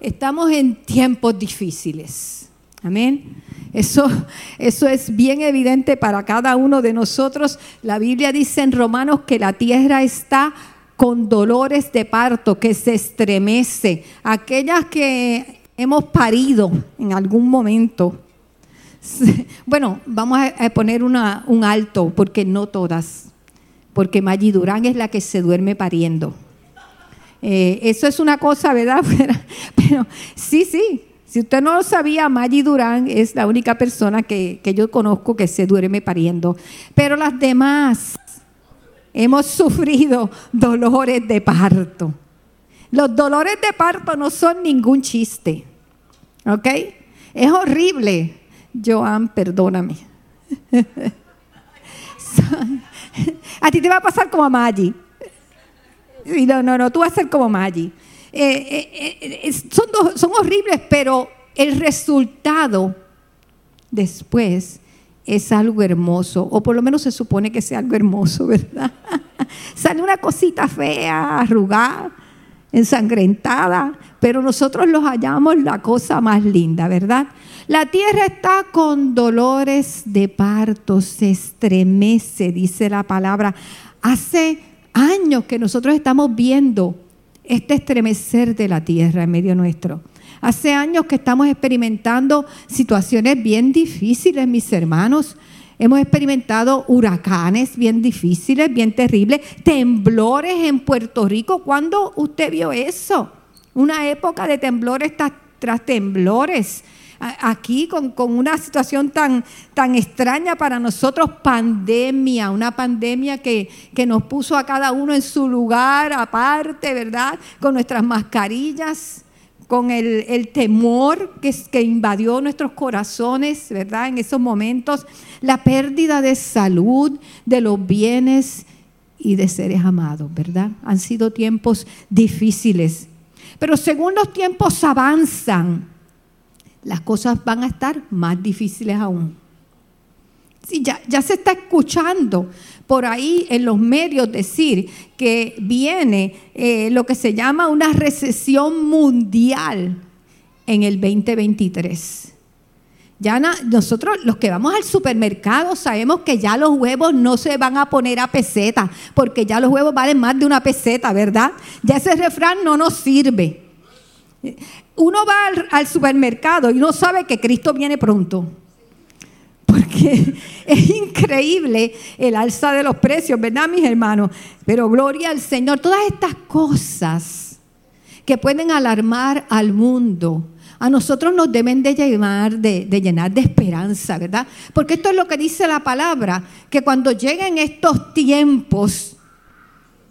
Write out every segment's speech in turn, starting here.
Estamos en tiempos difíciles. Amén. Eso es bien evidente para cada uno de nosotros. La Biblia dice en Romanos que la tierra está con dolores de parto, que se estremece. Aquellas que hemos parido en algún momento. Bueno, vamos a poner un alto, porque no todas. Porque Maggie Durán es la que se duerme pariendo. Eso es una cosa, ¿verdad? Pero sí. Si usted no lo sabía, Mayi Durán es la única persona que yo conozco que se duerme pariendo. Pero las demás hemos sufrido dolores de parto. Los dolores de parto no son ningún chiste, ¿ok? Es horrible. Joan, perdóname. A ti te va a pasar como a Mayi. No, tú vas a ser como Mayi. Son horribles, pero el resultado después es algo hermoso, o por lo menos se supone que sea algo hermoso, ¿verdad? Sale una cosita fea, arrugada, ensangrentada, pero nosotros los hallamos la cosa más linda, ¿verdad? La tierra está con dolores de parto, se estremece, dice la palabra. Hace años que nosotros estamos viendo este estremecer de la tierra en medio nuestro. Hace años que estamos experimentando situaciones bien difíciles, mis hermanos. Hemos experimentado huracanes bien difíciles, bien terribles, temblores en Puerto Rico. ¿Cuándo usted vio eso? Una época de temblores tras temblores. Aquí con una situación tan extraña para nosotros, pandemia, una pandemia que nos puso a cada uno en su lugar aparte, ¿verdad? Con nuestras mascarillas, con el temor que invadió nuestros corazones, ¿verdad? En esos momentos, la pérdida de salud, de los bienes y de seres amados, ¿verdad? Han sido tiempos difíciles. Pero según los tiempos avanzan, las cosas van a estar más difíciles aún. Sí, ya se está escuchando por ahí en los medios decir que viene lo que se llama una recesión mundial en el 2023. Nosotros los que vamos al supermercado sabemos que ya los huevos no se van a poner a peseta, porque ya los huevos valen más de una peseta, ¿verdad? Ya ese refrán no nos sirve. Uno va al supermercado y uno sabe que Cristo viene pronto, porque es increíble el alza de los precios, ¿verdad, mis hermanos? Pero gloria al Señor. Todas estas cosas que pueden alarmar al mundo, a nosotros nos deben de llenar de esperanza, ¿verdad? Porque esto es lo que dice la palabra, que cuando lleguen estos tiempos,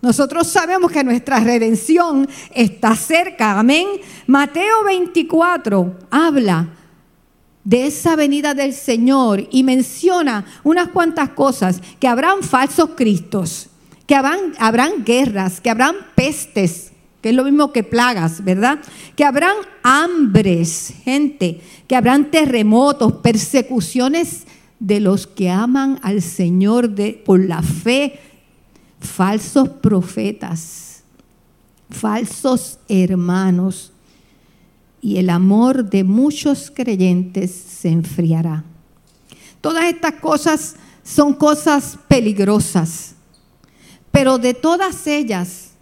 nosotros sabemos que nuestra redención está cerca, amén. Mateo 24 habla de esa venida del Señor y menciona unas cuantas cosas, que habrán falsos cristos, que habrán guerras, que habrán pestes, que es lo mismo que plagas, ¿verdad? Que habrán hambres, gente, que habrán terremotos, persecuciones de los que aman al Señor por la fe, falsos profetas, falsos hermanos, y el amor de muchos creyentes se enfriará. Todas estas cosas son cosas peligrosas, pero de todas ellas,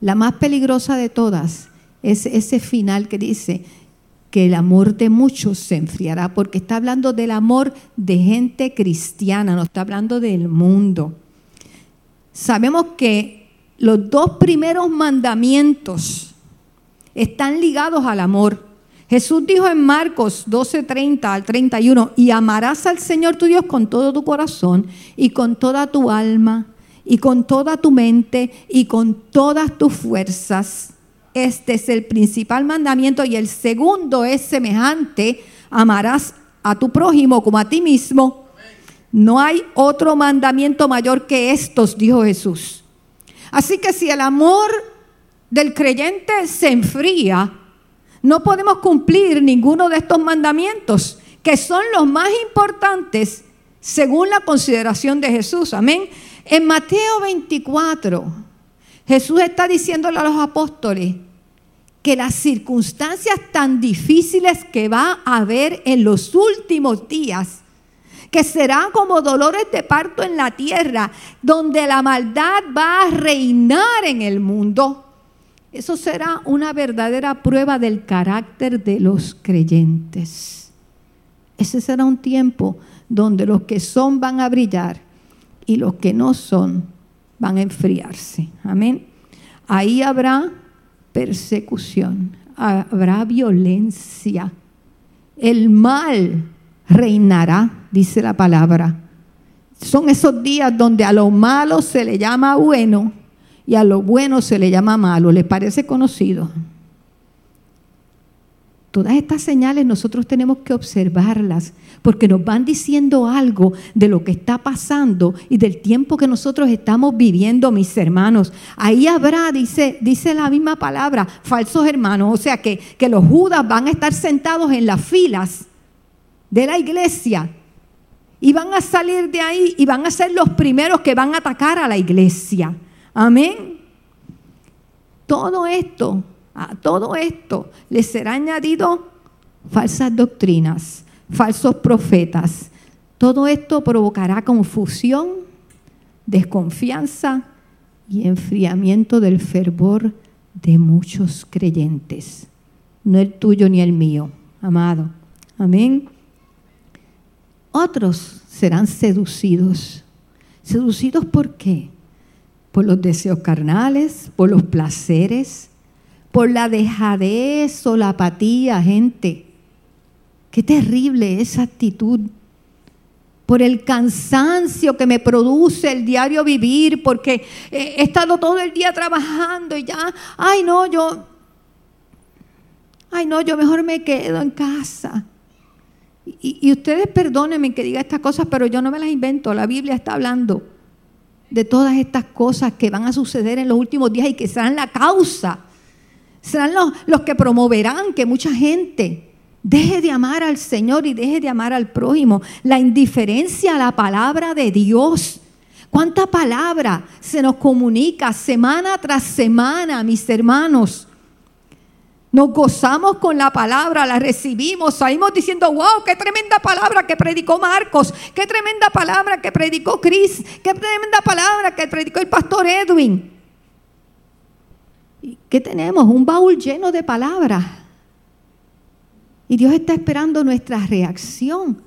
la más peligrosa de todas es ese final que dice que el amor de muchos se enfriará, porque está hablando del amor de gente cristiana, no está hablando del mundo. Sabemos que los dos primeros mandamientos están ligados al amor. Jesús dijo en Marcos 12:30-31, y amarás al Señor tu Dios con todo tu corazón y con toda tu alma y con toda tu mente y con todas tus fuerzas. Este es el principal mandamiento, y el segundo es semejante: amarás a tu prójimo como a ti mismo. No hay otro mandamiento mayor que estos, dijo Jesús. Así que si el amor del creyente se enfría, no podemos cumplir ninguno de estos mandamientos, que son los más importantes según la consideración de Jesús. Amén. En Mateo 24, Jesús está diciéndole a los apóstoles que las circunstancias tan difíciles que va a haber en los últimos días, que serán como dolores de parto en la tierra, donde la maldad va a reinar en el mundo, eso será una verdadera prueba del carácter de los creyentes. Ese será un tiempo donde los que son van a brillar y los que no son van a enfriarse. Amén. Ahí habrá persecución, habrá violencia. El mal reinará, dice la palabra. Son esos días donde a lo malo se le llama bueno y a lo bueno se le llama malo. ¿Les parece conocido? Todas estas señales nosotros tenemos que observarlas porque nos van diciendo algo de lo que está pasando y del tiempo que nosotros estamos viviendo, mis hermanos. Ahí habrá, dice la misma palabra, falsos hermanos. O sea que los judas van a estar sentados en las filas de la iglesia y van a salir de ahí y van a ser los primeros que van a atacar a la iglesia. Amén. A todo esto les será añadido falsas doctrinas, falsos profetas. Todo esto provocará confusión, desconfianza y enfriamiento del fervor de muchos creyentes. No el tuyo ni el mío, amado. Amén. Otros serán seducidos. ¿Seducidos por qué? Por los deseos carnales, por los placeres, por la dejadez o la apatía, gente. Qué terrible esa actitud. Por el cansancio que me produce el diario vivir, porque he estado todo el día trabajando y ya, yo mejor me quedo en casa. Y ustedes perdónenme que diga estas cosas, pero yo no me las invento. La Biblia está hablando de todas estas cosas que van a suceder en los últimos días y que serán la causa. Serán los que promoverán que mucha gente deje de amar al Señor y deje de amar al prójimo. La indiferencia a la palabra de Dios. ¿Cuánta palabra se nos comunica semana tras semana, mis hermanos? Nos gozamos con la palabra, la recibimos, salimos diciendo, wow, qué tremenda palabra que predicó Marcos, qué tremenda palabra que predicó Chris, qué tremenda palabra que predicó el pastor Edwin. ¿Qué tenemos? Un baúl lleno de palabras. Y Dios está esperando nuestra reacción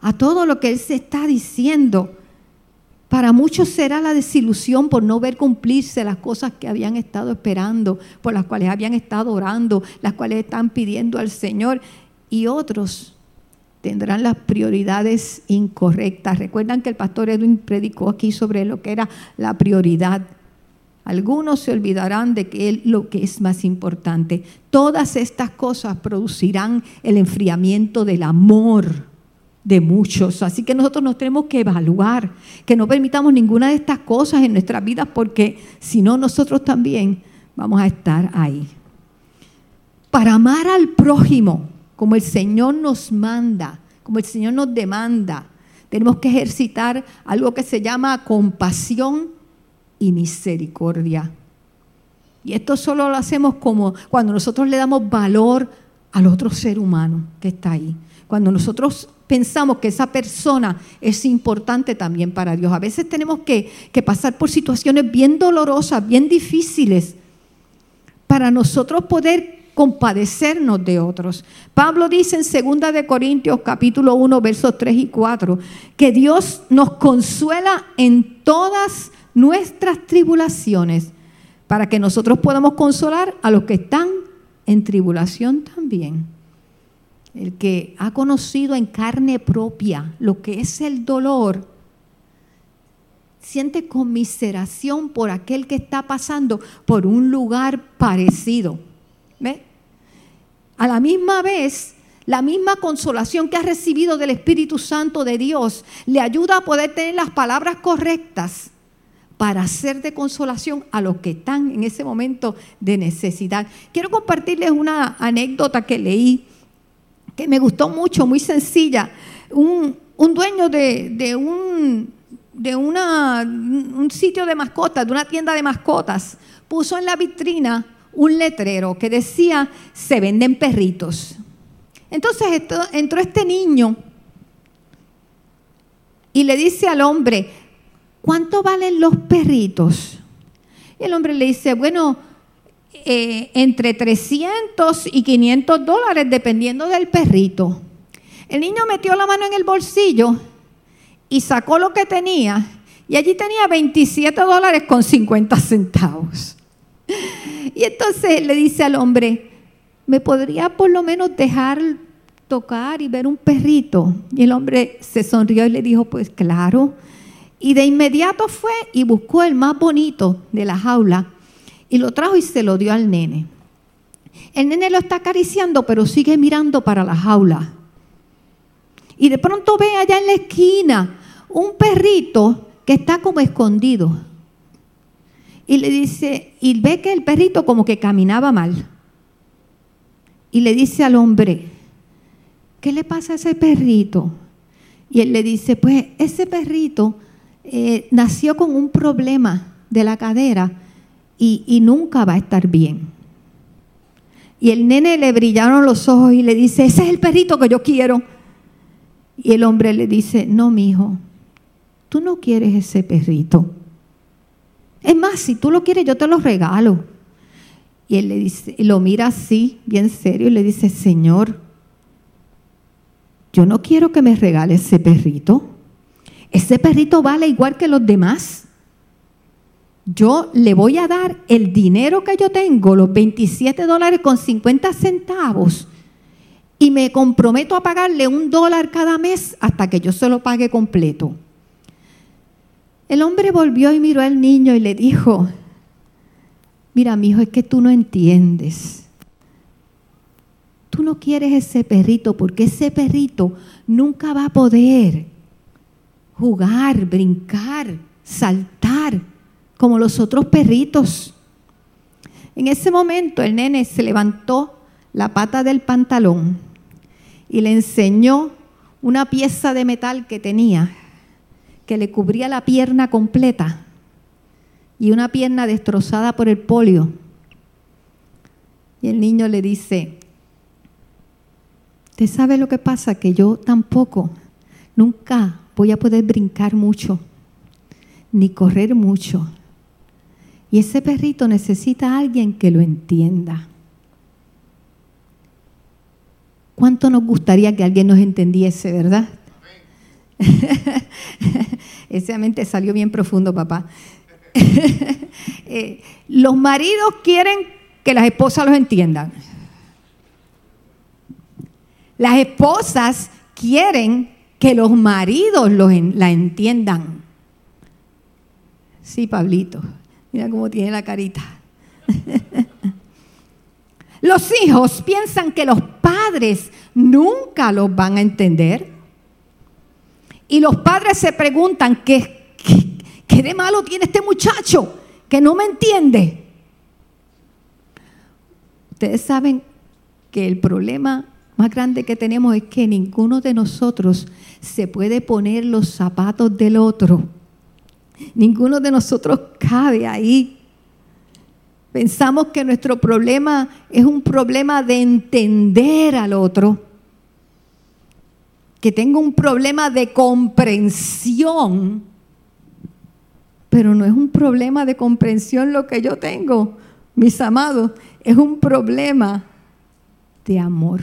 a todo lo que Él se está diciendo. Para muchos será la desilusión por no ver cumplirse las cosas que habían estado esperando, por las cuales habían estado orando, las cuales están pidiendo al Señor. Y otros tendrán las prioridades incorrectas. Recuerdan que el pastor Edwin predicó aquí sobre lo que era la prioridad. Algunos se olvidarán de que lo que es más importante. Todas estas cosas producirán el enfriamiento del amor de muchos. Así que nosotros nos tenemos que evaluar, que no permitamos ninguna de estas cosas en nuestras vidas, porque si no, nosotros también vamos a estar ahí. Para amar al prójimo, como el Señor nos manda, como el Señor nos demanda, tenemos que ejercitar algo que se llama compasión y misericordia. Y esto solo lo hacemos como cuando nosotros le damos valor al otro ser humano que está ahí. Cuando nosotros pensamos que esa persona es importante también para Dios. A veces tenemos que pasar por situaciones bien dolorosas, bien difíciles, para nosotros poder compadecernos de otros. Pablo dice en 2 de Corintios capítulo 1, versos 3 y 4, que Dios nos consuela en todas nuestras tribulaciones, para que nosotros podamos consolar a los que están en tribulación también. El que ha conocido en carne propia lo que es el dolor, siente conmiseración por aquel que está pasando por un lugar parecido. ¿Ve? A la misma vez, la misma consolación que ha recibido del Espíritu Santo de Dios le ayuda a poder tener las palabras correctas para hacer de consolación a los que están en ese momento de necesidad. Quiero compartirles una anécdota que leí, que me gustó mucho, muy sencilla. Un dueño de un sitio de mascotas, de una tienda de mascotas, puso en la vitrina un letrero que decía, se venden perritos. Entonces entró este niño y le dice al hombre, ¿cuánto valen los perritos? Y el hombre le dice, bueno, entre 300 y $500, dependiendo del perrito. El niño metió la mano en el bolsillo y sacó lo que tenía, y allí tenía $27.50. Y entonces le dice al hombre, ¿me podría por lo menos dejar tocar y ver un perrito? Y el hombre se sonrió y le dijo, pues claro. Y de inmediato fue y buscó el más bonito de la jaula y lo trajo y se lo dio al nene. El nene lo está acariciando, pero sigue mirando para la jaula. Y de pronto ve allá en la esquina un perrito que está como escondido. Y le dice, y ve que el perrito como que caminaba mal. Y le dice al hombre, ¿qué le pasa a ese perrito? Y él le dice, pues ese perrito nació con un problema de la cadera y nunca va a estar bien. Y el nene le brillaron los ojos y le dice, ese es el perrito que yo quiero. Y el hombre le dice, no, mijo, tú no quieres ese perrito. Es más, si tú lo quieres, yo te lo regalo. Y él le dice, lo mira así, bien serio, y le dice, Señor, yo no quiero que me regale ese perrito. Ese perrito vale igual que los demás. Yo le voy a dar el dinero que yo tengo, los $27.50, y me comprometo a pagarle $1 cada mes hasta que yo se lo pague completo. El hombre volvió y miró al niño y le dijo, mira, mijo, es que tú no entiendes. Tú no quieres ese perrito porque ese perrito nunca va a poder jugar, brincar, saltar como los otros perritos. En ese momento el nene se levantó la pata del pantalón y le enseñó una pieza de metal que tenía, que le cubría la pierna completa y una pierna destrozada por el polio. Y el niño le dice, ¿te sabe lo que pasa? Que yo tampoco, nunca voy a poder brincar mucho, ni correr mucho. Y ese perrito necesita a alguien que lo entienda. ¿Cuánto nos gustaría que alguien nos entendiese, verdad? Ese amén te salió bien profundo, papá. Los maridos quieren que las esposas los entiendan. Las esposas quieren que los maridos la entiendan. Sí, Pablito, mira cómo tiene la carita. Los hijos piensan que los padres nunca los van a entender. Y los padres se preguntan, ¿qué de malo tiene este muchacho que no me entiende? Ustedes saben que el problema más grande que tenemos es que ninguno de nosotros se puede poner los zapatos del otro. Ninguno de nosotros cabe ahí. Pensamos que nuestro problema es un problema de entender al otro, que tengo un problema de comprensión, pero no es un problema de comprensión lo que yo tengo, mis amados, es un problema de amor.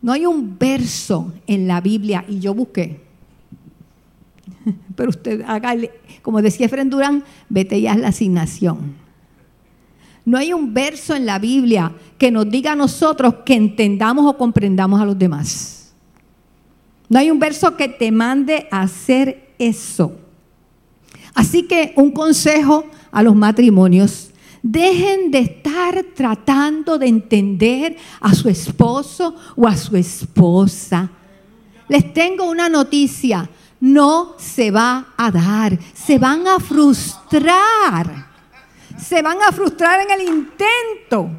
No hay un verso en la Biblia, y yo busqué, pero usted hágale, como decía Fred Durán, vete y haz la asignación. No hay un verso en la Biblia que nos diga a nosotros que entendamos o comprendamos a los demás. No hay un verso que te mande a hacer eso. Así que un consejo a los matrimonios: dejen de estar tratando de entender a su esposo o a su esposa. Les tengo una noticia. No se va a dar, se van a frustrar, en el intento.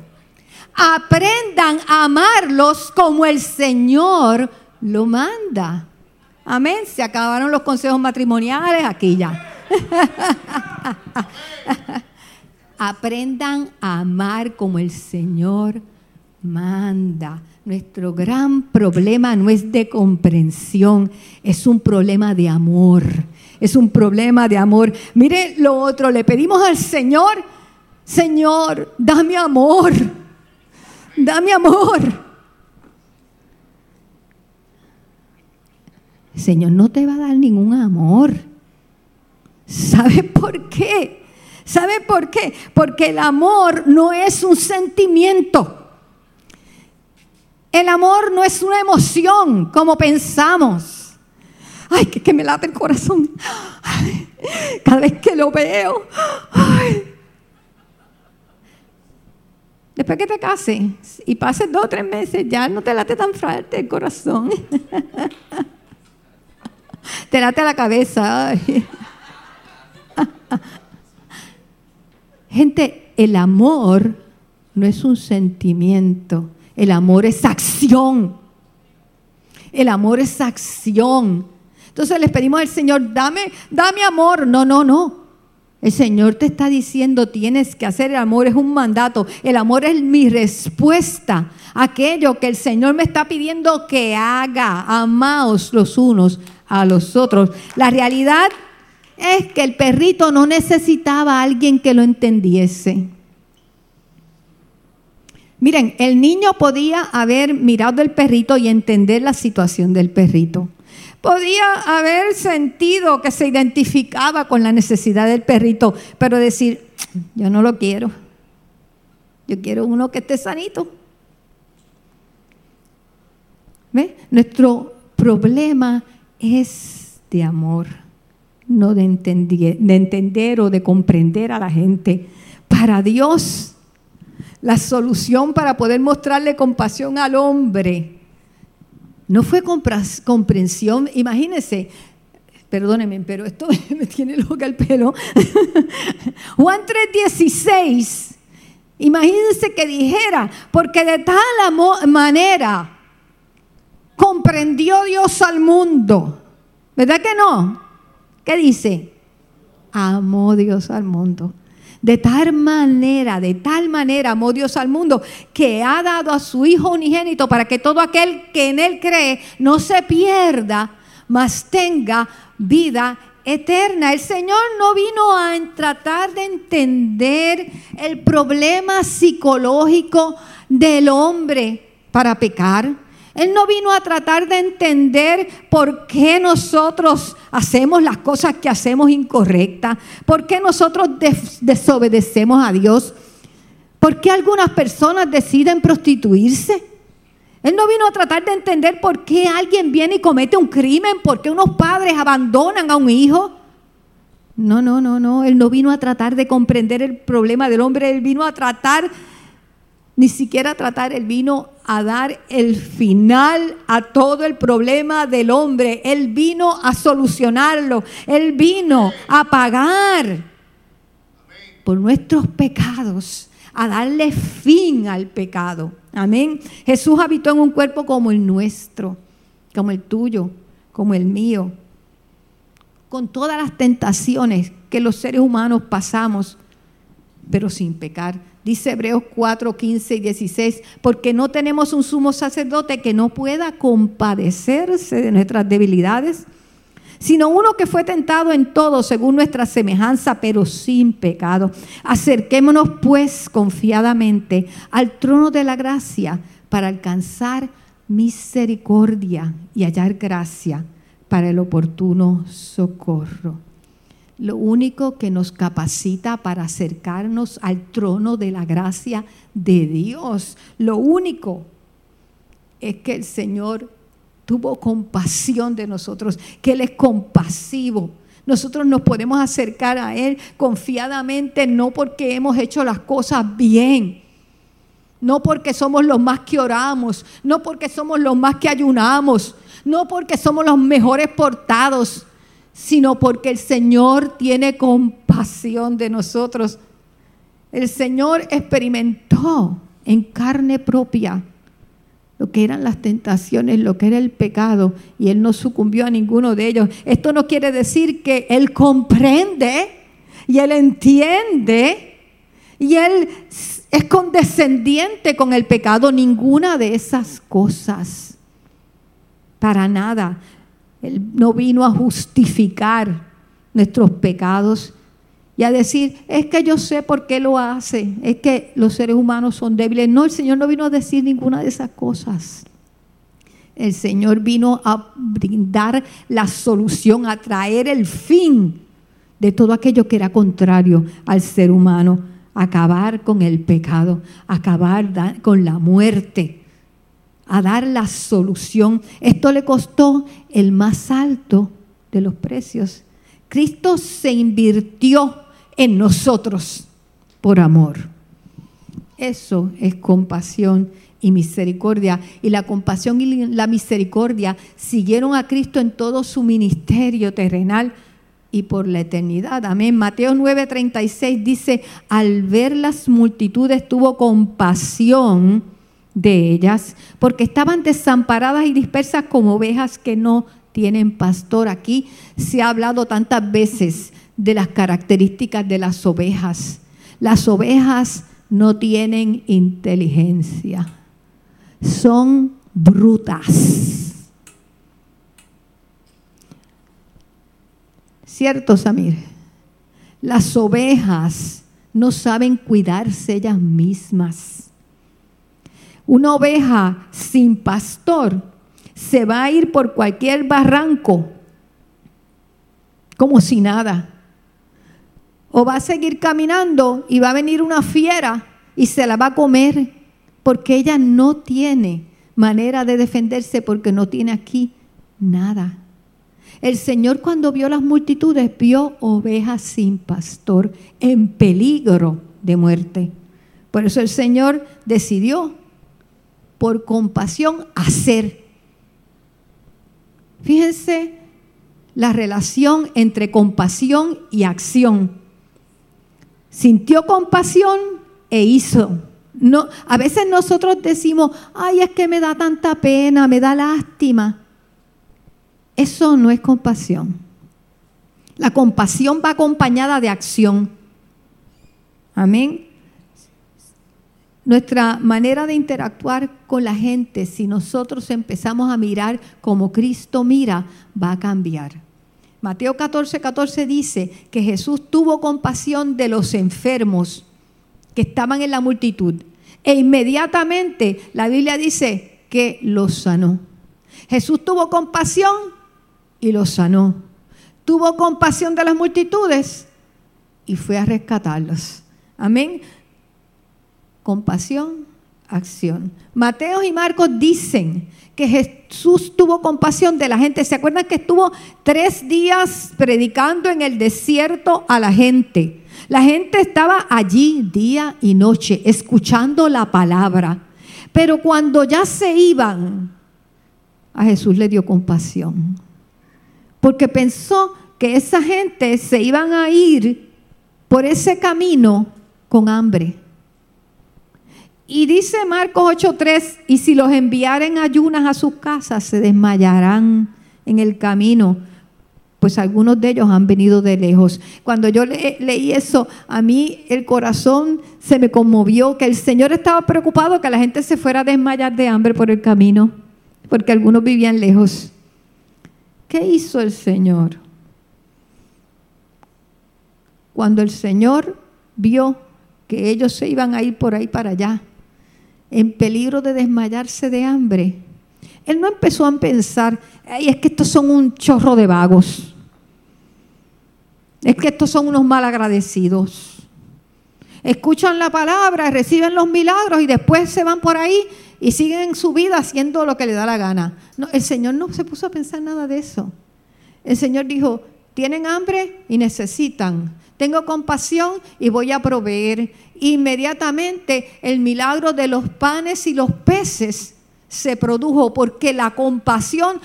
Aprendan a amarlos como el Señor lo manda. Amén, se acabaron los consejos matrimoniales aquí ya. Aprendan a amar como el Señor manda. Nuestro gran problema no es de comprensión, es un problema de amor. Es un problema de amor. Mire lo otro, le pedimos al Señor, Señor, dame amor. Dame amor. El Señor no te va a dar ningún amor. ¿Sabe por qué? ¿Sabe por qué? Porque el amor no es un sentimiento. El amor no es una emoción como pensamos. Ay, que me late el corazón. Ay, cada vez que lo veo. Ay. Después que te cases y pases 2 o 3 meses, ya no te late tan fuerte el corazón. Te late la cabeza. Ay. Gente, el amor no es un sentimiento. El amor es acción. El amor es acción. Entonces les pedimos al Señor, dame amor. No. El Señor te está diciendo, tienes que hacer el amor, es un mandato. El amor es mi respuesta a aquello que el Señor me está pidiendo que haga. Amaos los unos a los otros. La realidad es que el perrito no necesitaba a alguien que lo entendiese. Miren, el niño podía haber mirado al perrito y entender la situación del perrito. Podía haber sentido que se identificaba con la necesidad del perrito, pero decir, yo no lo quiero. Yo quiero uno que esté sanito. ¿Ves? Nuestro problema es de amor, no de entender o de comprender a la gente. Para Dios, la solución para poder mostrarle compasión al hombre no fue comprensión. Imagínense, perdónenme, pero esto me tiene loca el pelo. Juan 3:16, imagínense que dijera, porque de tal manera comprendió Dios al mundo. ¿Verdad que no? ¿Qué dice? Amó Dios al mundo. De tal manera amó Dios al mundo, que ha dado a su Hijo unigénito, para que todo aquel que en Él cree no se pierda, mas tenga vida eterna. El Señor no vino a tratar de entender el problema psicológico del hombre para pecar. Él no vino a tratar de entender por qué nosotros hacemos las cosas que hacemos incorrectas, por qué nosotros desobedecemos a Dios, por qué algunas personas deciden prostituirse. Él no vino a tratar de entender por qué alguien viene y comete un crimen, por qué unos padres abandonan a un hijo. No. Él no vino a tratar de comprender el problema del hombre. Él vino a tratar, Él vino a dar el final a todo el problema del hombre. Él vino a solucionarlo. Él vino a pagar por nuestros pecados, a darle fin al pecado. Amén. Jesús habitó en un cuerpo como el nuestro, como el tuyo, como el mío, con todas las tentaciones que los seres humanos pasamos, pero sin pecar. Dice Hebreos 4:15-16, porque no tenemos un sumo sacerdote que no pueda compadecerse de nuestras debilidades, sino uno que fue tentado en todo según nuestra semejanza, pero sin pecado. Acerquémonos pues confiadamente al trono de la gracia para alcanzar misericordia y hallar gracia para el oportuno socorro. Lo único que nos capacita para acercarnos al trono de la gracia de Dios, lo único es que el Señor tuvo compasión de nosotros, que Él es compasivo. Nosotros nos podemos acercar a Él confiadamente, no porque hemos hecho las cosas bien, no porque somos los más que oramos, no porque somos los más que ayunamos, no porque somos los mejores portados, sino porque el Señor tiene compasión de nosotros. El Señor experimentó en carne propia lo que eran las tentaciones, lo que era el pecado, y Él no sucumbió a ninguno de ellos. Esto no quiere decir que Él comprende y Él entiende Y Él es condescendiente con el pecado. Ninguna de esas cosas. Para nada. Él no vino a justificar nuestros pecados y a decir, es que yo sé por qué lo hace, es que los seres humanos son débiles. No, el Señor no vino a decir ninguna de esas cosas. El Señor vino a brindar la solución, a traer el fin de todo aquello que era contrario al ser humano, acabar con el pecado, acabar con la muerte, a dar la solución. Esto le costó el más alto de los precios. Cristo se invirtió en nosotros por amor. Eso es compasión y misericordia. Y la compasión y la misericordia siguieron a Cristo en todo su ministerio terrenal y por la eternidad. Amén. Mateo 9:36 dice, al ver las multitudes tuvo compasión de ellas, porque estaban desamparadas y dispersas como ovejas que no tienen pastor. Aquí se ha hablado tantas veces de las características de las ovejas. Las ovejas no tienen inteligencia, son brutas. ¿Cierto, Samir? Las ovejas no saben cuidarse ellas mismas. Una oveja sin pastor se va a ir por cualquier barranco como si nada, o va a seguir caminando y va a venir una fiera y se la va a comer, porque ella no tiene manera de defenderse, porque no tiene aquí nada. El Señor, cuando vio las multitudes, vio ovejas sin pastor en peligro de muerte. Por eso el Señor decidió, por compasión, hacer. Fíjense la relación entre compasión y acción. Sintió compasión e hizo. No, a veces nosotros decimos, ay, es que me da tanta pena, me da lástima. Eso no es compasión. La compasión va acompañada de acción. Amén. Nuestra manera de interactuar con la gente, si nosotros empezamos a mirar como Cristo mira, va a cambiar. Mateo 14:14 dice que Jesús tuvo compasión de los enfermos que estaban en la multitud, e inmediatamente la Biblia dice que los sanó. Jesús tuvo compasión y los sanó. Tuvo compasión de las multitudes y fue a rescatarlos. Amén. Compasión, acción. Mateo y Marcos dicen que Jesús tuvo compasión de la gente. ¿Se acuerdan que estuvo 3 días predicando en el desierto a la gente? La gente estaba allí día y noche escuchando la palabra. Pero cuando ya se iban, a Jesús le dio compasión. Porque pensó que esa gente se iban a ir por ese camino con hambre. Y dice Marcos 8:3, y si los enviaren ayunas a sus casas, se desmayarán en el camino, pues algunos de ellos han venido de lejos. Cuando yo leí eso, a mí el corazón se me conmovió, que el Señor estaba preocupado que la gente se fuera a desmayar de hambre por el camino, porque algunos vivían lejos. ¿Qué hizo el Señor? Cuando el Señor vio que ellos se iban a ir por ahí para allá, en peligro de desmayarse de hambre, Él no empezó a pensar, ay, es que estos son un chorro de vagos, es que estos son unos malagradecidos, escuchan la palabra, reciben los milagros y después se van por ahí y siguen su vida haciendo lo que le da la gana. No, el Señor no se puso a pensar nada de eso. El Señor dijo, tienen hambre y necesitan, tengo compasión y voy a proveer. Inmediatamente el milagro de los panes y los peces se produjo, porque la compasión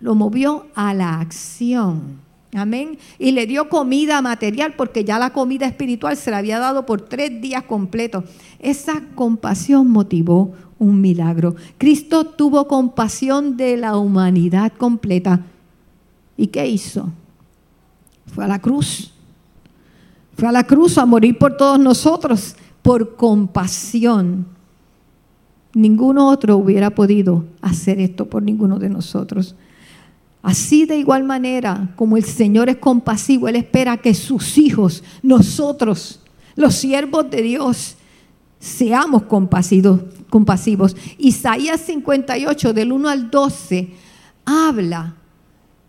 lo movió a la acción. Amén. Y le dio comida material, porque ya la comida espiritual se la había dado por 3 días completos. Esa compasión motivó un milagro. Cristo tuvo compasión de la humanidad completa. ¿Y qué hizo? Fue a la cruz. Fue a la cruz a morir por todos nosotros, por compasión. Ningún otro hubiera podido hacer esto por ninguno de nosotros. Así de igual manera, como el Señor es compasivo, Él espera que sus hijos, nosotros, los siervos de Dios, seamos compasivos. Isaías 58, del 1 al 12, habla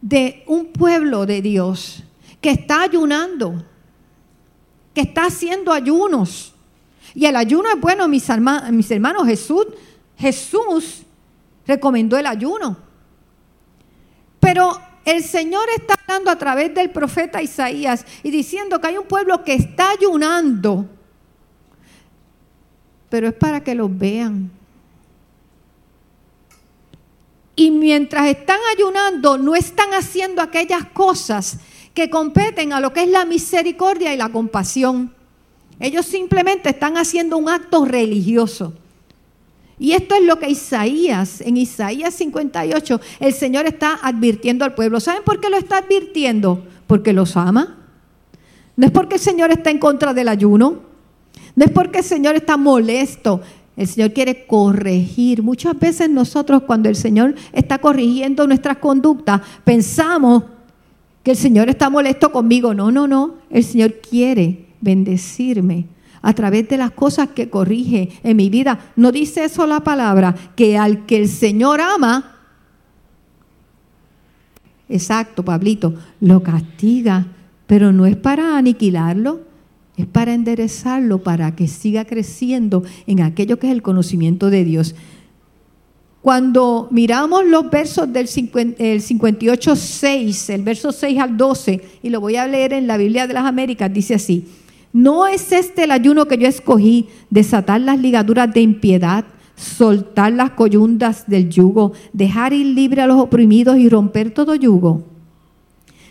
de un pueblo de Dios que está ayunando, que está haciendo ayunos. Y el ayuno es bueno, mis hermanos, Jesús recomendó el ayuno. Pero el Señor está hablando a través del profeta Isaías y diciendo que hay un pueblo que está ayunando, pero es para que los vean. Y mientras están ayunando, no están haciendo aquellas cosas que competen a lo que es la misericordia y la compasión. Ellos simplemente están haciendo un acto religioso. Y esto es lo que en Isaías 58, el Señor está advirtiendo al pueblo. ¿Saben por qué lo está advirtiendo? Porque los ama. No es porque el Señor está en contra del ayuno. No es porque el Señor está molesto. El Señor quiere corregir. Muchas veces nosotros, cuando el Señor está corrigiendo nuestras conductas, pensamos que el Señor está molesto conmigo. No, no, no. El Señor quiere bendecirme a través de las cosas que corrige en mi vida. No dice eso la palabra, que al que el Señor ama, exacto, Pablito, lo castiga, pero no es para aniquilarlo, es para enderezarlo, para que siga creciendo en aquello que es el conocimiento de Dios. Cuando miramos los versos del 58:6, el verso 6 al 12, y lo voy a leer en la Biblia de las Américas, dice así: ¿No es este el ayuno que yo escogí? Desatar las ligaduras de impiedad, soltar las coyundas del yugo, dejar ir libre a los oprimidos y romper todo yugo.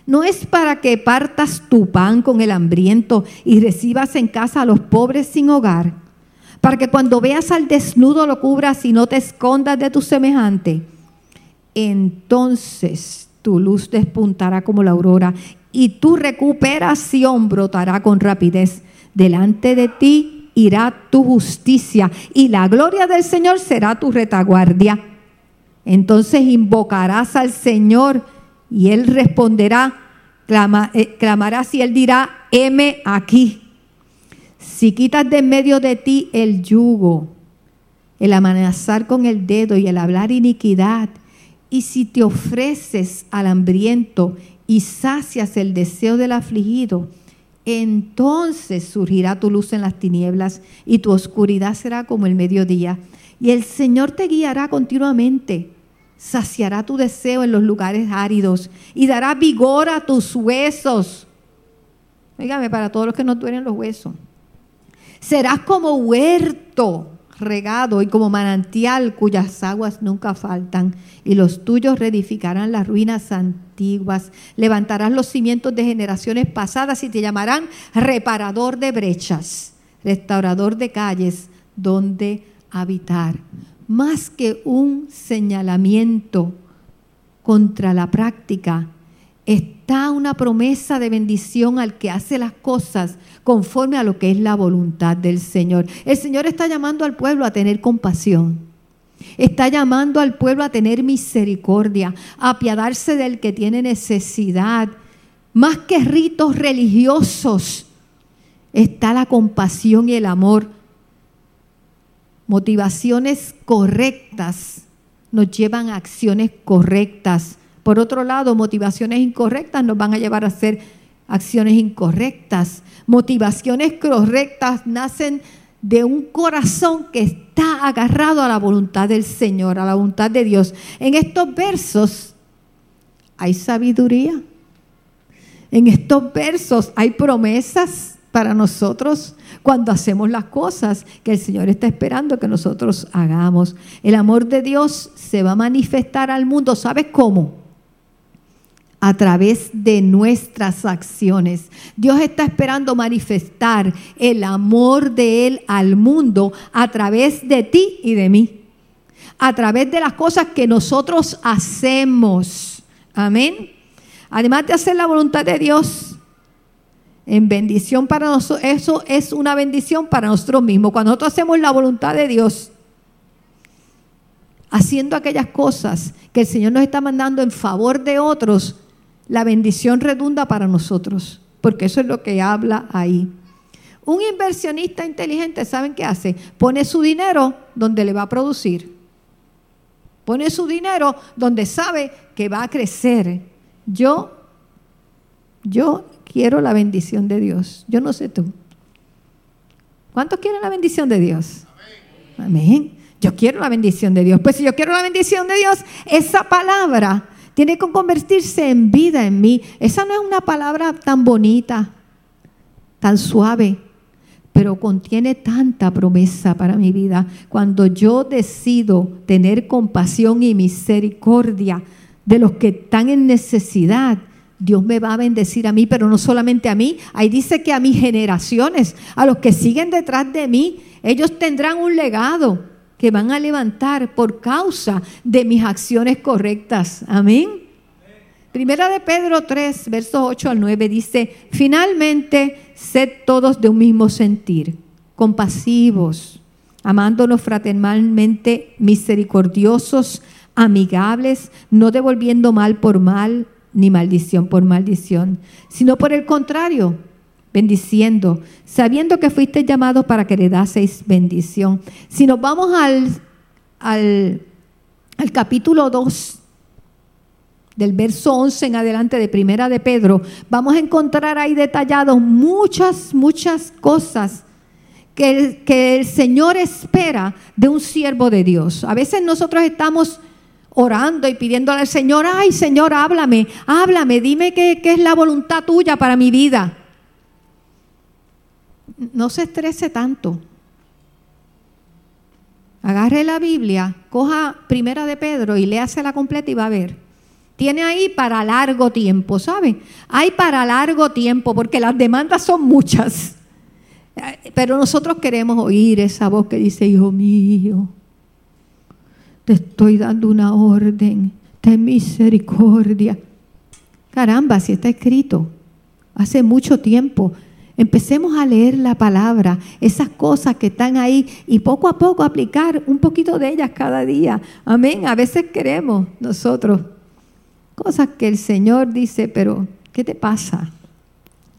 ¿No es para que partas tu pan con el hambriento y recibas en casa a los pobres sin hogar? Para que cuando veas al desnudo lo cubras y no te escondas de tu semejante. Entonces tu luz despuntará como la aurora y tu recuperación brotará con rapidez. Delante de ti irá tu justicia y la gloria del Señor será tu retaguardia. Entonces invocarás al Señor y Él responderá, clamarás y Él dirá, heme aquí. Si quitas de en medio de ti el yugo, el amenazar con el dedo y el hablar iniquidad, y si te ofreces al hambriento y sacias el deseo del afligido, entonces surgirá tu luz en las tinieblas y tu oscuridad será como el mediodía. Y el Señor te guiará continuamente, saciará tu deseo en los lugares áridos y dará vigor a tus huesos. Oígame, para todos los que no duelen los huesos. Serás como huerto regado y como manantial cuyas aguas nunca faltan, y los tuyos reedificarán las ruinas antiguas, levantarás los cimientos de generaciones pasadas y te llamarán reparador de brechas, restaurador de calles donde habitar. Más que un señalamiento contra la práctica, está una promesa de bendición al que hace las cosas conforme a lo que es la voluntad del Señor. El Señor está llamando al pueblo a tener compasión. Está llamando al pueblo a tener misericordia, a apiadarse del que tiene necesidad. Más que ritos religiosos, está la compasión y el amor. Motivaciones correctas nos llevan a acciones correctas. Por otro lado, motivaciones incorrectas nos van a llevar a hacer acciones incorrectas. Motivaciones correctas nacen de un corazón que está agarrado a la voluntad del Señor, a la voluntad de Dios. En estos versos hay sabiduría. En estos versos hay promesas para nosotros cuando hacemos las cosas que el Señor está esperando que nosotros hagamos. El amor de Dios se va a manifestar al mundo. ¿Sabes cómo? A través de nuestras acciones. Dios está esperando manifestar el amor de Él al mundo a través de ti y de mí. A través de las cosas que nosotros hacemos. Amén. Además de hacer la voluntad de Dios, En bendición para nosotros, eso es una bendición para nosotros mismos. Cuando nosotros hacemos la voluntad de Dios, haciendo aquellas cosas que el Señor nos está mandando en favor de otros, la bendición redunda para nosotros, porque eso es lo que habla ahí. Un inversionista inteligente, ¿saben qué hace? Pone su dinero donde le va a producir. Pone su dinero donde sabe que va a crecer. Yo quiero la bendición de Dios. Yo no sé tú. ¿Cuántos quieren la bendición de Dios? Amén. Amén. Yo quiero la bendición de Dios. Pues si yo quiero la bendición de Dios, esa palabra tiene que convertirse en vida en mí. Esa no es una palabra tan bonita, tan suave, pero contiene tanta promesa para mi vida. Cuando yo decido tener compasión y misericordia de los que están en necesidad, Dios me va a bendecir a mí, pero no solamente a mí. Ahí dice que a mis generaciones, a los que siguen detrás de mí, ellos tendrán un legado que van a levantar por causa de mis acciones correctas. Amén. Primera de Pedro 3, versos 8 al 9 dice: finalmente, sed todos de un mismo sentir, compasivos, amándonos fraternalmente, misericordiosos, amigables, no devolviendo mal por mal, ni maldición por maldición, sino por el contrario, bendiciendo, sabiendo que fuiste llamados para que heredaseis bendición. Si nos vamos al capítulo 2, del verso 11 en adelante de Primera de Pedro, vamos a encontrar ahí detallados muchas cosas que el Señor espera de un siervo de Dios. A veces nosotros estamos orando y pidiéndole al Señor: ay, Señor, háblame, dime qué es la voluntad tuya para mi vida. No se estrese tanto. Agarre la Biblia, coja Primera de Pedro y léasela completa y va a ver. Tiene ahí para largo tiempo, ¿sabe? Hay para largo tiempo porque las demandas son muchas. Pero nosotros queremos oír esa voz que dice: hijo mío, te estoy dando una orden, ten misericordia. Caramba, si está escrito hace mucho tiempo. Empecemos a leer la palabra, esas cosas que están ahí, y poco a poco aplicar un poquito de ellas cada día. Amén. A veces queremos nosotros cosas que el Señor dice, pero ¿qué te pasa?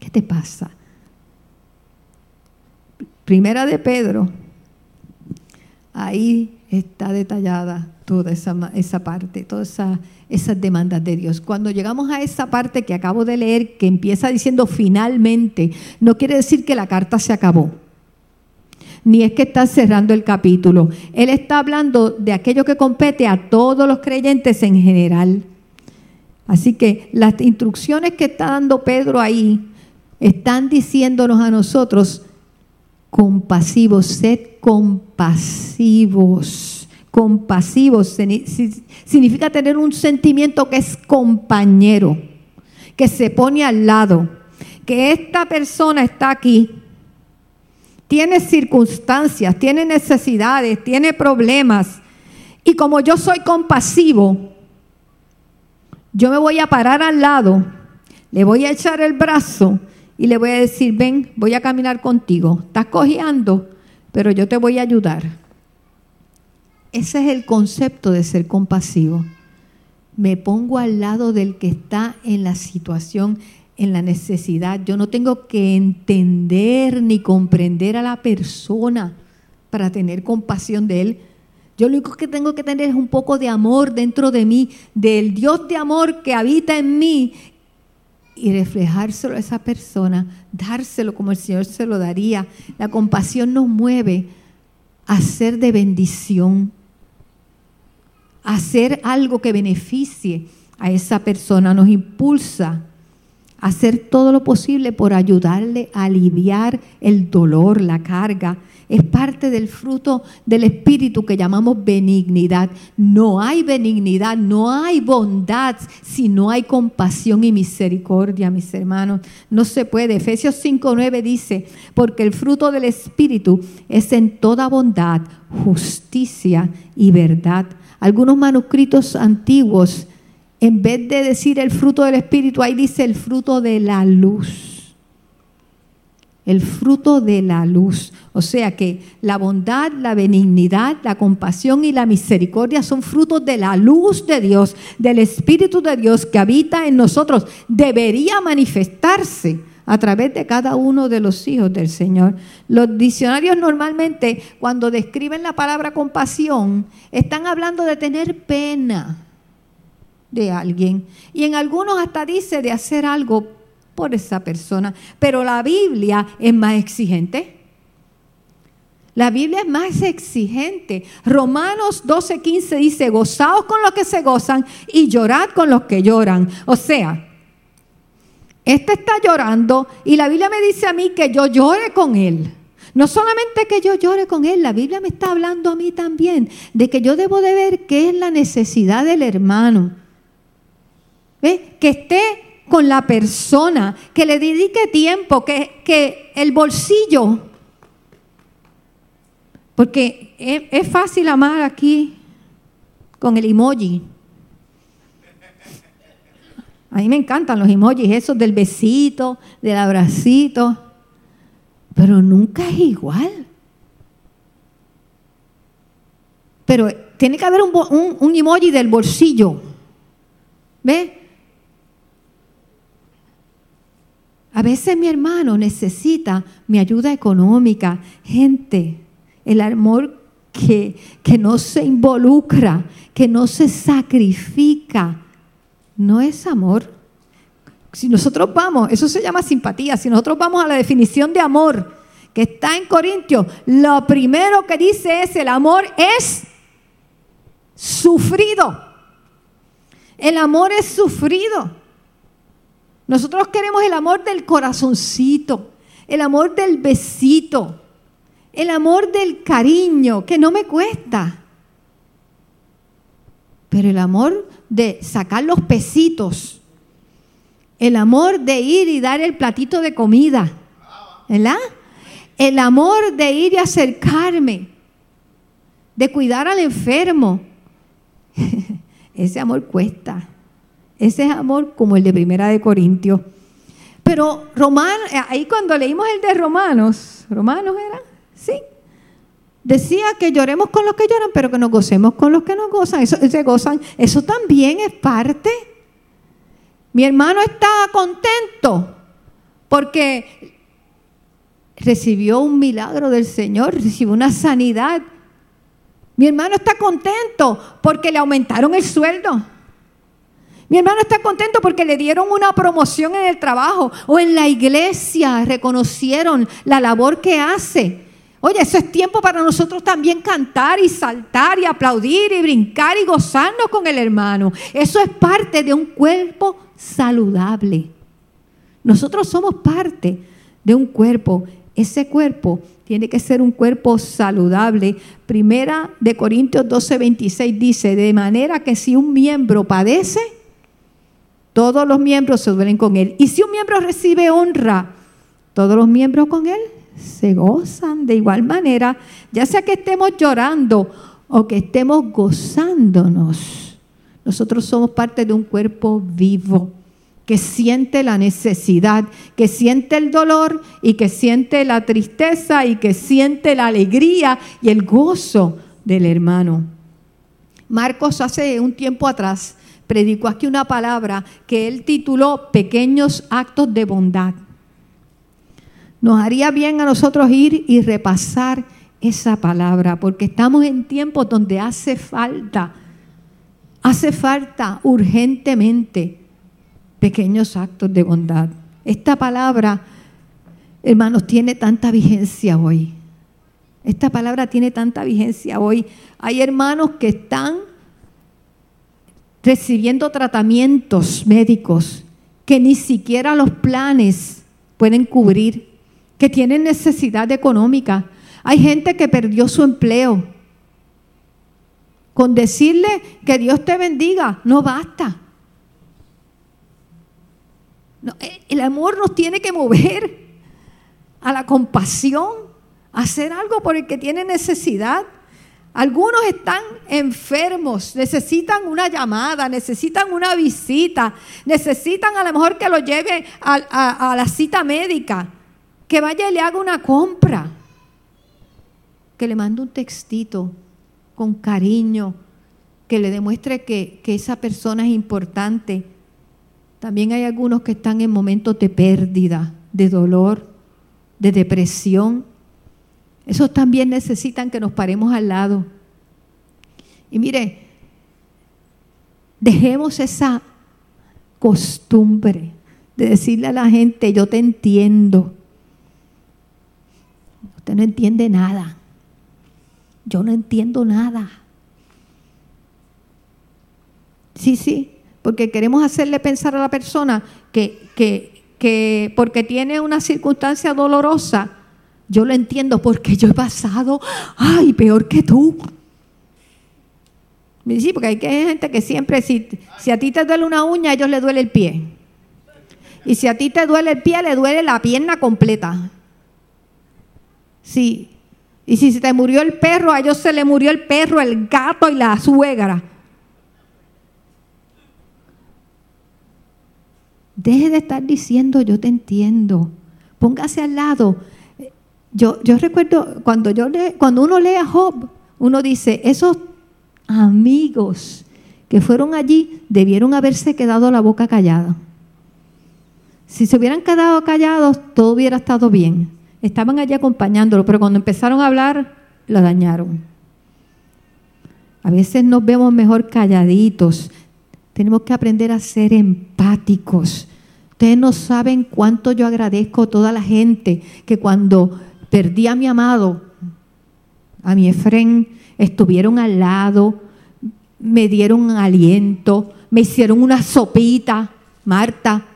¿Qué te pasa? Primera de Pedro, ahí está detallada toda esa parte, todas esas demandas de Dios. Cuando llegamos a esa parte que acabo de leer, que empieza diciendo finalmente, no quiere decir que la carta se acabó, ni es que está cerrando el capítulo. Él está hablando de aquello que compete a todos los creyentes en general. Así que las instrucciones que está dando Pedro ahí están diciéndonos a nosotros: compasivos, sed compasivos. Compasivos significa tener un sentimiento que es compañero, que se pone al lado, que esta persona está aquí, tiene circunstancias, tiene necesidades, tiene problemas, y como yo soy compasivo, yo me voy a parar al lado, le voy a echar el brazo y le voy a decir: ven, voy a caminar contigo, estás cojeando, pero yo te voy a ayudar. Ese es el concepto de ser compasivo. Me pongo al lado del que está en la situación, en la necesidad. Yo no tengo que entender ni comprender a la persona para tener compasión de él. Yo lo único que tengo que tener es un poco de amor dentro de mí, del Dios de amor que habita en mí, y reflejárselo a esa persona, dárselo como el Señor se lo daría. La compasión nos mueve a ser de bendición, a hacer algo que beneficie a esa persona, nos impulsa a hacer todo lo posible por ayudarle a aliviar el dolor, la carga. Es parte del fruto del Espíritu que llamamos benignidad. No hay benignidad, no hay bondad si no hay compasión y misericordia, mis hermanos. No se puede. Efesios 5:9 dice: porque el fruto del Espíritu es en toda bondad, justicia y verdad. Algunos manuscritos antiguos, en vez de decir el fruto del Espíritu, ahí dice el fruto de la luz. el fruto de la luz. O sea que la bondad, la benignidad, la compasión y la misericordia son frutos de la luz de Dios, del Espíritu de Dios que habita en nosotros. Debería manifestarse a través de cada uno de los hijos del Señor. Los diccionarios normalmente, cuando describen la palabra compasión, están hablando de tener pena de alguien. Y en algunos hasta dice de hacer algo por esa persona. Pero la Biblia es más exigente. La Biblia es más exigente. Romanos 12:15 dice: gozaos con los que se gozan y llorad con los que lloran. O sea, este está llorando y la Biblia me dice a mí que yo llore con él. No solamente que yo llore con él, la Biblia me está hablando a mí también de que yo debo de ver qué es la necesidad del hermano. ¿Ves? Que esté con la persona, que le dedique tiempo, que el bolsillo. Porque es fácil amar aquí con el emoji. A mí me encantan los emojis, esos del besito, del abracito, pero nunca es igual. Pero tiene que haber un emoji del bolsillo. ¿Ves? A veces mi hermano necesita mi ayuda económica. Gente, el amor que no se involucra, que no se sacrifica, no es amor. Si nosotros vamos, eso se llama simpatía. Si nosotros vamos a la definición de amor que está en Corintios, lo primero que dice es: el amor es sufrido. El amor es sufrido. Nosotros queremos el amor del corazoncito, el amor del besito, el amor del cariño, que no me cuesta. Pero el amor de sacar los pesitos, el amor de ir y dar el platito de comida, ¿verdad? El amor de ir y acercarme, de cuidar al enfermo. Ese amor cuesta. Ese es amor como el de Primera de Corintios. Pero Romanos, ahí cuando leímos el de Romanos era, sí, decía que lloremos con los que lloran, pero que nos gocemos con los que nos gozan. Eso, se gozan, eso también es parte. Mi hermano está contento porque recibió un milagro del Señor, recibió una sanidad. Mi hermano está contento porque le aumentaron el sueldo. Mi hermano está contento porque le dieron una promoción en el trabajo o en la iglesia, reconocieron la labor que hace. Oye, eso es tiempo para nosotros también cantar y saltar y aplaudir y brincar y gozarnos con el hermano. Eso es parte de un cuerpo saludable. Nosotros somos parte de un cuerpo. Ese cuerpo tiene que ser un cuerpo saludable. Primera de Corintios 12:26 dice: de manera que si un miembro padece, todos los miembros se duelen con él. Y si un miembro recibe honra, todos los miembros con él se gozan de igual manera, ya sea que estemos llorando o que estemos gozándonos. Nosotros somos parte de un cuerpo vivo que siente la necesidad, que siente el dolor y que siente la tristeza y que siente la alegría y el gozo del hermano. Marcos hace un tiempo atrás predicó aquí una palabra que él tituló Pequeños Actos de Bondad. Nos haría bien a nosotros ir y repasar esa palabra, porque estamos en tiempos donde hace falta urgentemente pequeños actos de bondad. Esta palabra, hermanos, tiene tanta vigencia hoy. Esta palabra tiene tanta vigencia hoy. Hay hermanos que están recibiendo tratamientos médicos que ni siquiera los planes pueden cubrir, que tienen necesidad económica. Hay gente que perdió su empleo. Con decirle que Dios te bendiga no basta. No, el amor nos tiene que mover a la compasión, a hacer algo por el que tiene necesidad. Algunos están enfermos, necesitan una llamada, necesitan una visita, necesitan a lo mejor que lo lleve a la cita médica. que vaya y le haga una compra, que le mande un textito con cariño, que le demuestre que esa persona es importante. También hay algunos que están en momentos de pérdida, de dolor, de depresión. Esos también necesitan que nos paremos al lado. Y mire, dejemos esa costumbre de decirle a la gente, yo te entiendo. Usted no entiende nada. Yo no entiendo nada. Sí, porque queremos hacerle pensar a la persona que porque tiene una circunstancia dolorosa, yo lo entiendo porque yo he pasado, ¡ay, peor que tú! Sí, porque hay gente que siempre, si a ti te duele una uña, a ellos le duele el pie. Y si a ti te duele el pie, le duele la pierna completa. Sí. Y si se te murió el perro, a ellos se le murió el perro, el gato y la suegra. Deje de estar diciendo, yo te entiendo. Póngase al lado. Yo recuerdo, cuando uno lee a Job, uno dice, esos amigos que fueron allí debieron haberse quedado la boca callada. Si se hubieran quedado callados, todo hubiera estado bien. Estaban allí acompañándolo, pero cuando empezaron a hablar, lo dañaron. A veces nos vemos mejor calladitos. Tenemos que aprender a ser empáticos. Ustedes no saben cuánto yo agradezco a toda la gente que cuando perdí a mi amado, a mi Efrén, estuvieron al lado, me dieron aliento, me hicieron una sopita, Marta.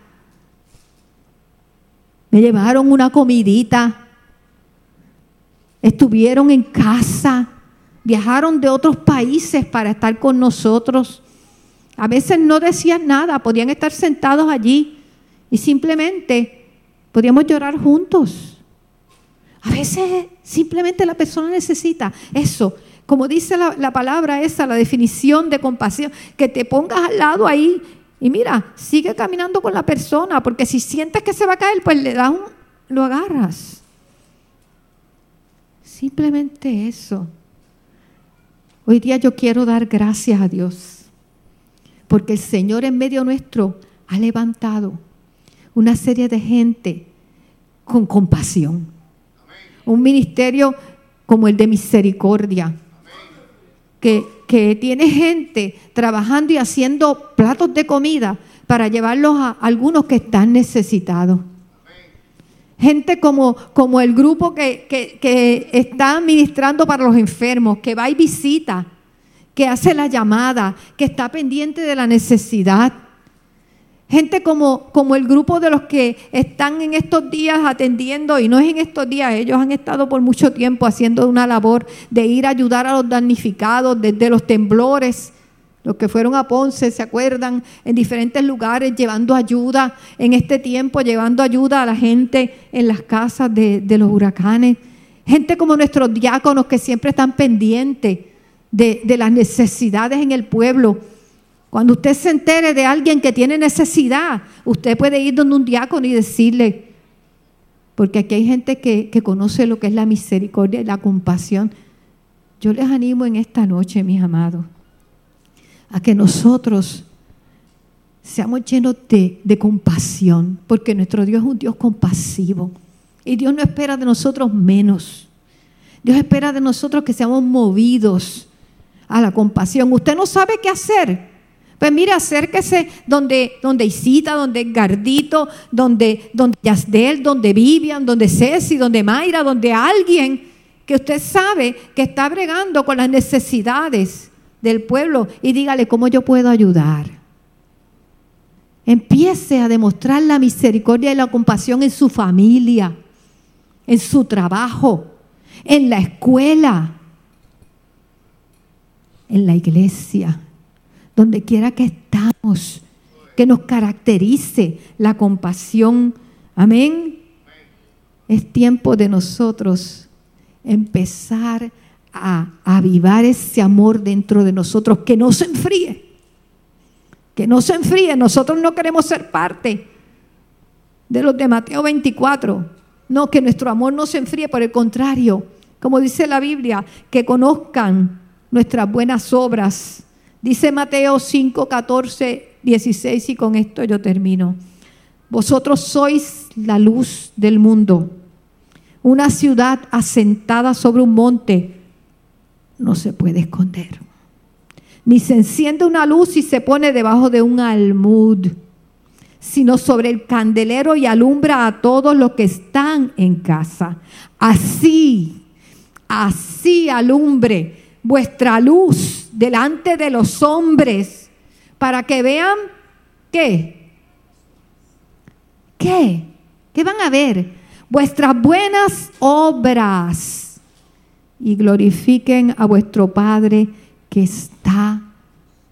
Me llevaron una comidita. Estuvieron en casa, viajaron de otros países para estar con nosotros. A veces no decían nada, podían estar sentados allí y simplemente podíamos llorar juntos. A veces simplemente la persona necesita eso. Como dice la palabra esa, la definición de compasión, que te pongas al lado ahí y mira, sigue caminando con la persona, porque si sientes que se va a caer, pues lo agarras. Simplemente eso. Hoy día yo quiero dar gracias a Dios, porque el Señor en medio nuestro ha levantado una serie de gente con compasión. Un ministerio como el de misericordia, que tiene gente trabajando y haciendo platos de comida para llevarlos a algunos que están necesitados. Gente como el grupo que está administrando para los enfermos, que va y visita, que hace la llamada, que está pendiente de la necesidad. Gente como el grupo de los que están en estos días atendiendo, y no es en estos días, ellos han estado por mucho tiempo haciendo una labor de ir a ayudar a los damnificados desde los temblores, los que fueron a Ponce, ¿se acuerdan? En diferentes lugares llevando ayuda, en este tiempo llevando ayuda a la gente en las casas de los huracanes. Gente como nuestros diáconos que siempre están pendientes de las necesidades en el pueblo. Cuando usted se entere de alguien que tiene necesidad, usted puede ir donde un diácono y decirle, porque aquí hay gente que conoce lo que es la misericordia y la compasión. Yo les animo en esta noche, mis amados, a que nosotros seamos llenos de compasión, porque nuestro Dios es un Dios compasivo y Dios no espera de nosotros menos. Dios espera de nosotros que seamos movidos a la compasión. Usted no sabe qué hacer. Pues mire, acérquese donde Isita, donde Gardito, donde Yasdel, donde Vivian, donde Ceci, donde Mayra, donde alguien que usted sabe que está bregando con las necesidades del pueblo y dígale, ¿cómo yo puedo ayudar? Empiece a demostrar la misericordia y la compasión en su familia, en su trabajo, en la escuela, en la iglesia. Donde quiera que estamos, que nos caracterice la compasión. Amén. Es tiempo de nosotros empezar a avivar ese amor dentro de nosotros, que no se enfríe. Que no se enfríe. Nosotros no queremos ser parte de los de Mateo 24, No, que nuestro amor no se enfríe, por el contrario, como dice la Biblia, que conozcan nuestras buenas obras. Dice Mateo 5, 14, 16, y con esto yo termino. Vosotros sois la luz del mundo. Una ciudad asentada sobre un monte no se puede esconder. Ni se enciende una luz y se pone debajo de un almud, sino sobre el candelero y alumbra a todos los que están en casa. Así alumbre vuestra luz delante de los hombres, para que vean, ¿qué? ¿Qué van a ver? Vuestras buenas obras, y glorifiquen a vuestro Padre que está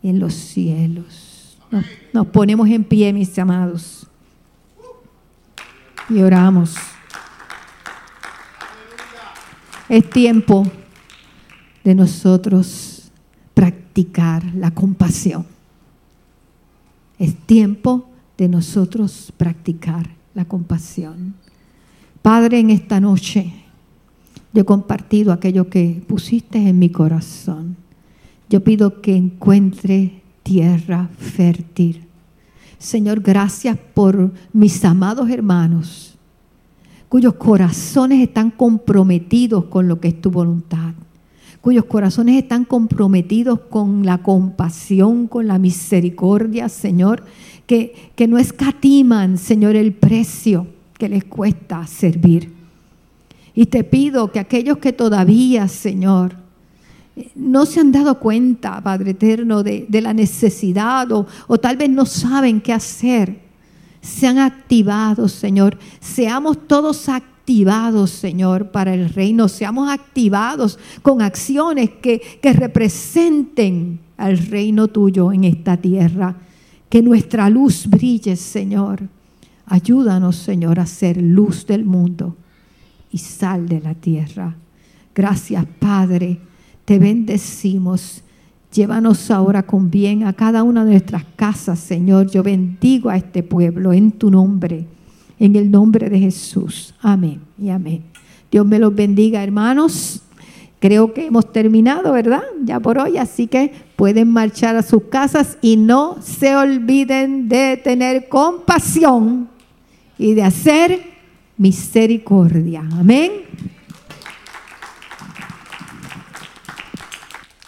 en los cielos. Nos ponemos en pie, mis amados, y oramos. Es tiempo de nosotros practicar la compasión. Es tiempo de nosotros practicar la compasión. Padre, en esta noche yo he compartido aquello que pusiste en mi corazón. Yo pido que encuentre tierra fértil. Señor, gracias por mis amados hermanos, cuyos corazones están comprometidos con lo que es tu voluntad, cuyos corazones están comprometidos con la compasión, con la misericordia, Señor, que no escatiman, Señor, el precio que les cuesta servir. Y te pido que aquellos que todavía, Señor, no se han dado cuenta, Padre Eterno, de la necesidad o tal vez no saben qué hacer, sean activados, Señor. Seamos todos activados, Señor, para el reino. Seamos activados con acciones que representen al reino tuyo en esta tierra. Que nuestra luz brille, Señor. Ayúdanos, Señor, a ser luz del mundo y sal de la tierra. Gracias, Padre. Te bendecimos. Llévanos ahora con bien a cada una de nuestras casas, Señor. Yo bendigo a este pueblo en tu nombre, en el nombre de Jesús. Amén y amén. Dios me los bendiga, hermanos. Creo que hemos terminado, ¿verdad? Ya por hoy, así que pueden marchar a sus casas y no se olviden de tener compasión y de hacer misericordia. Amén.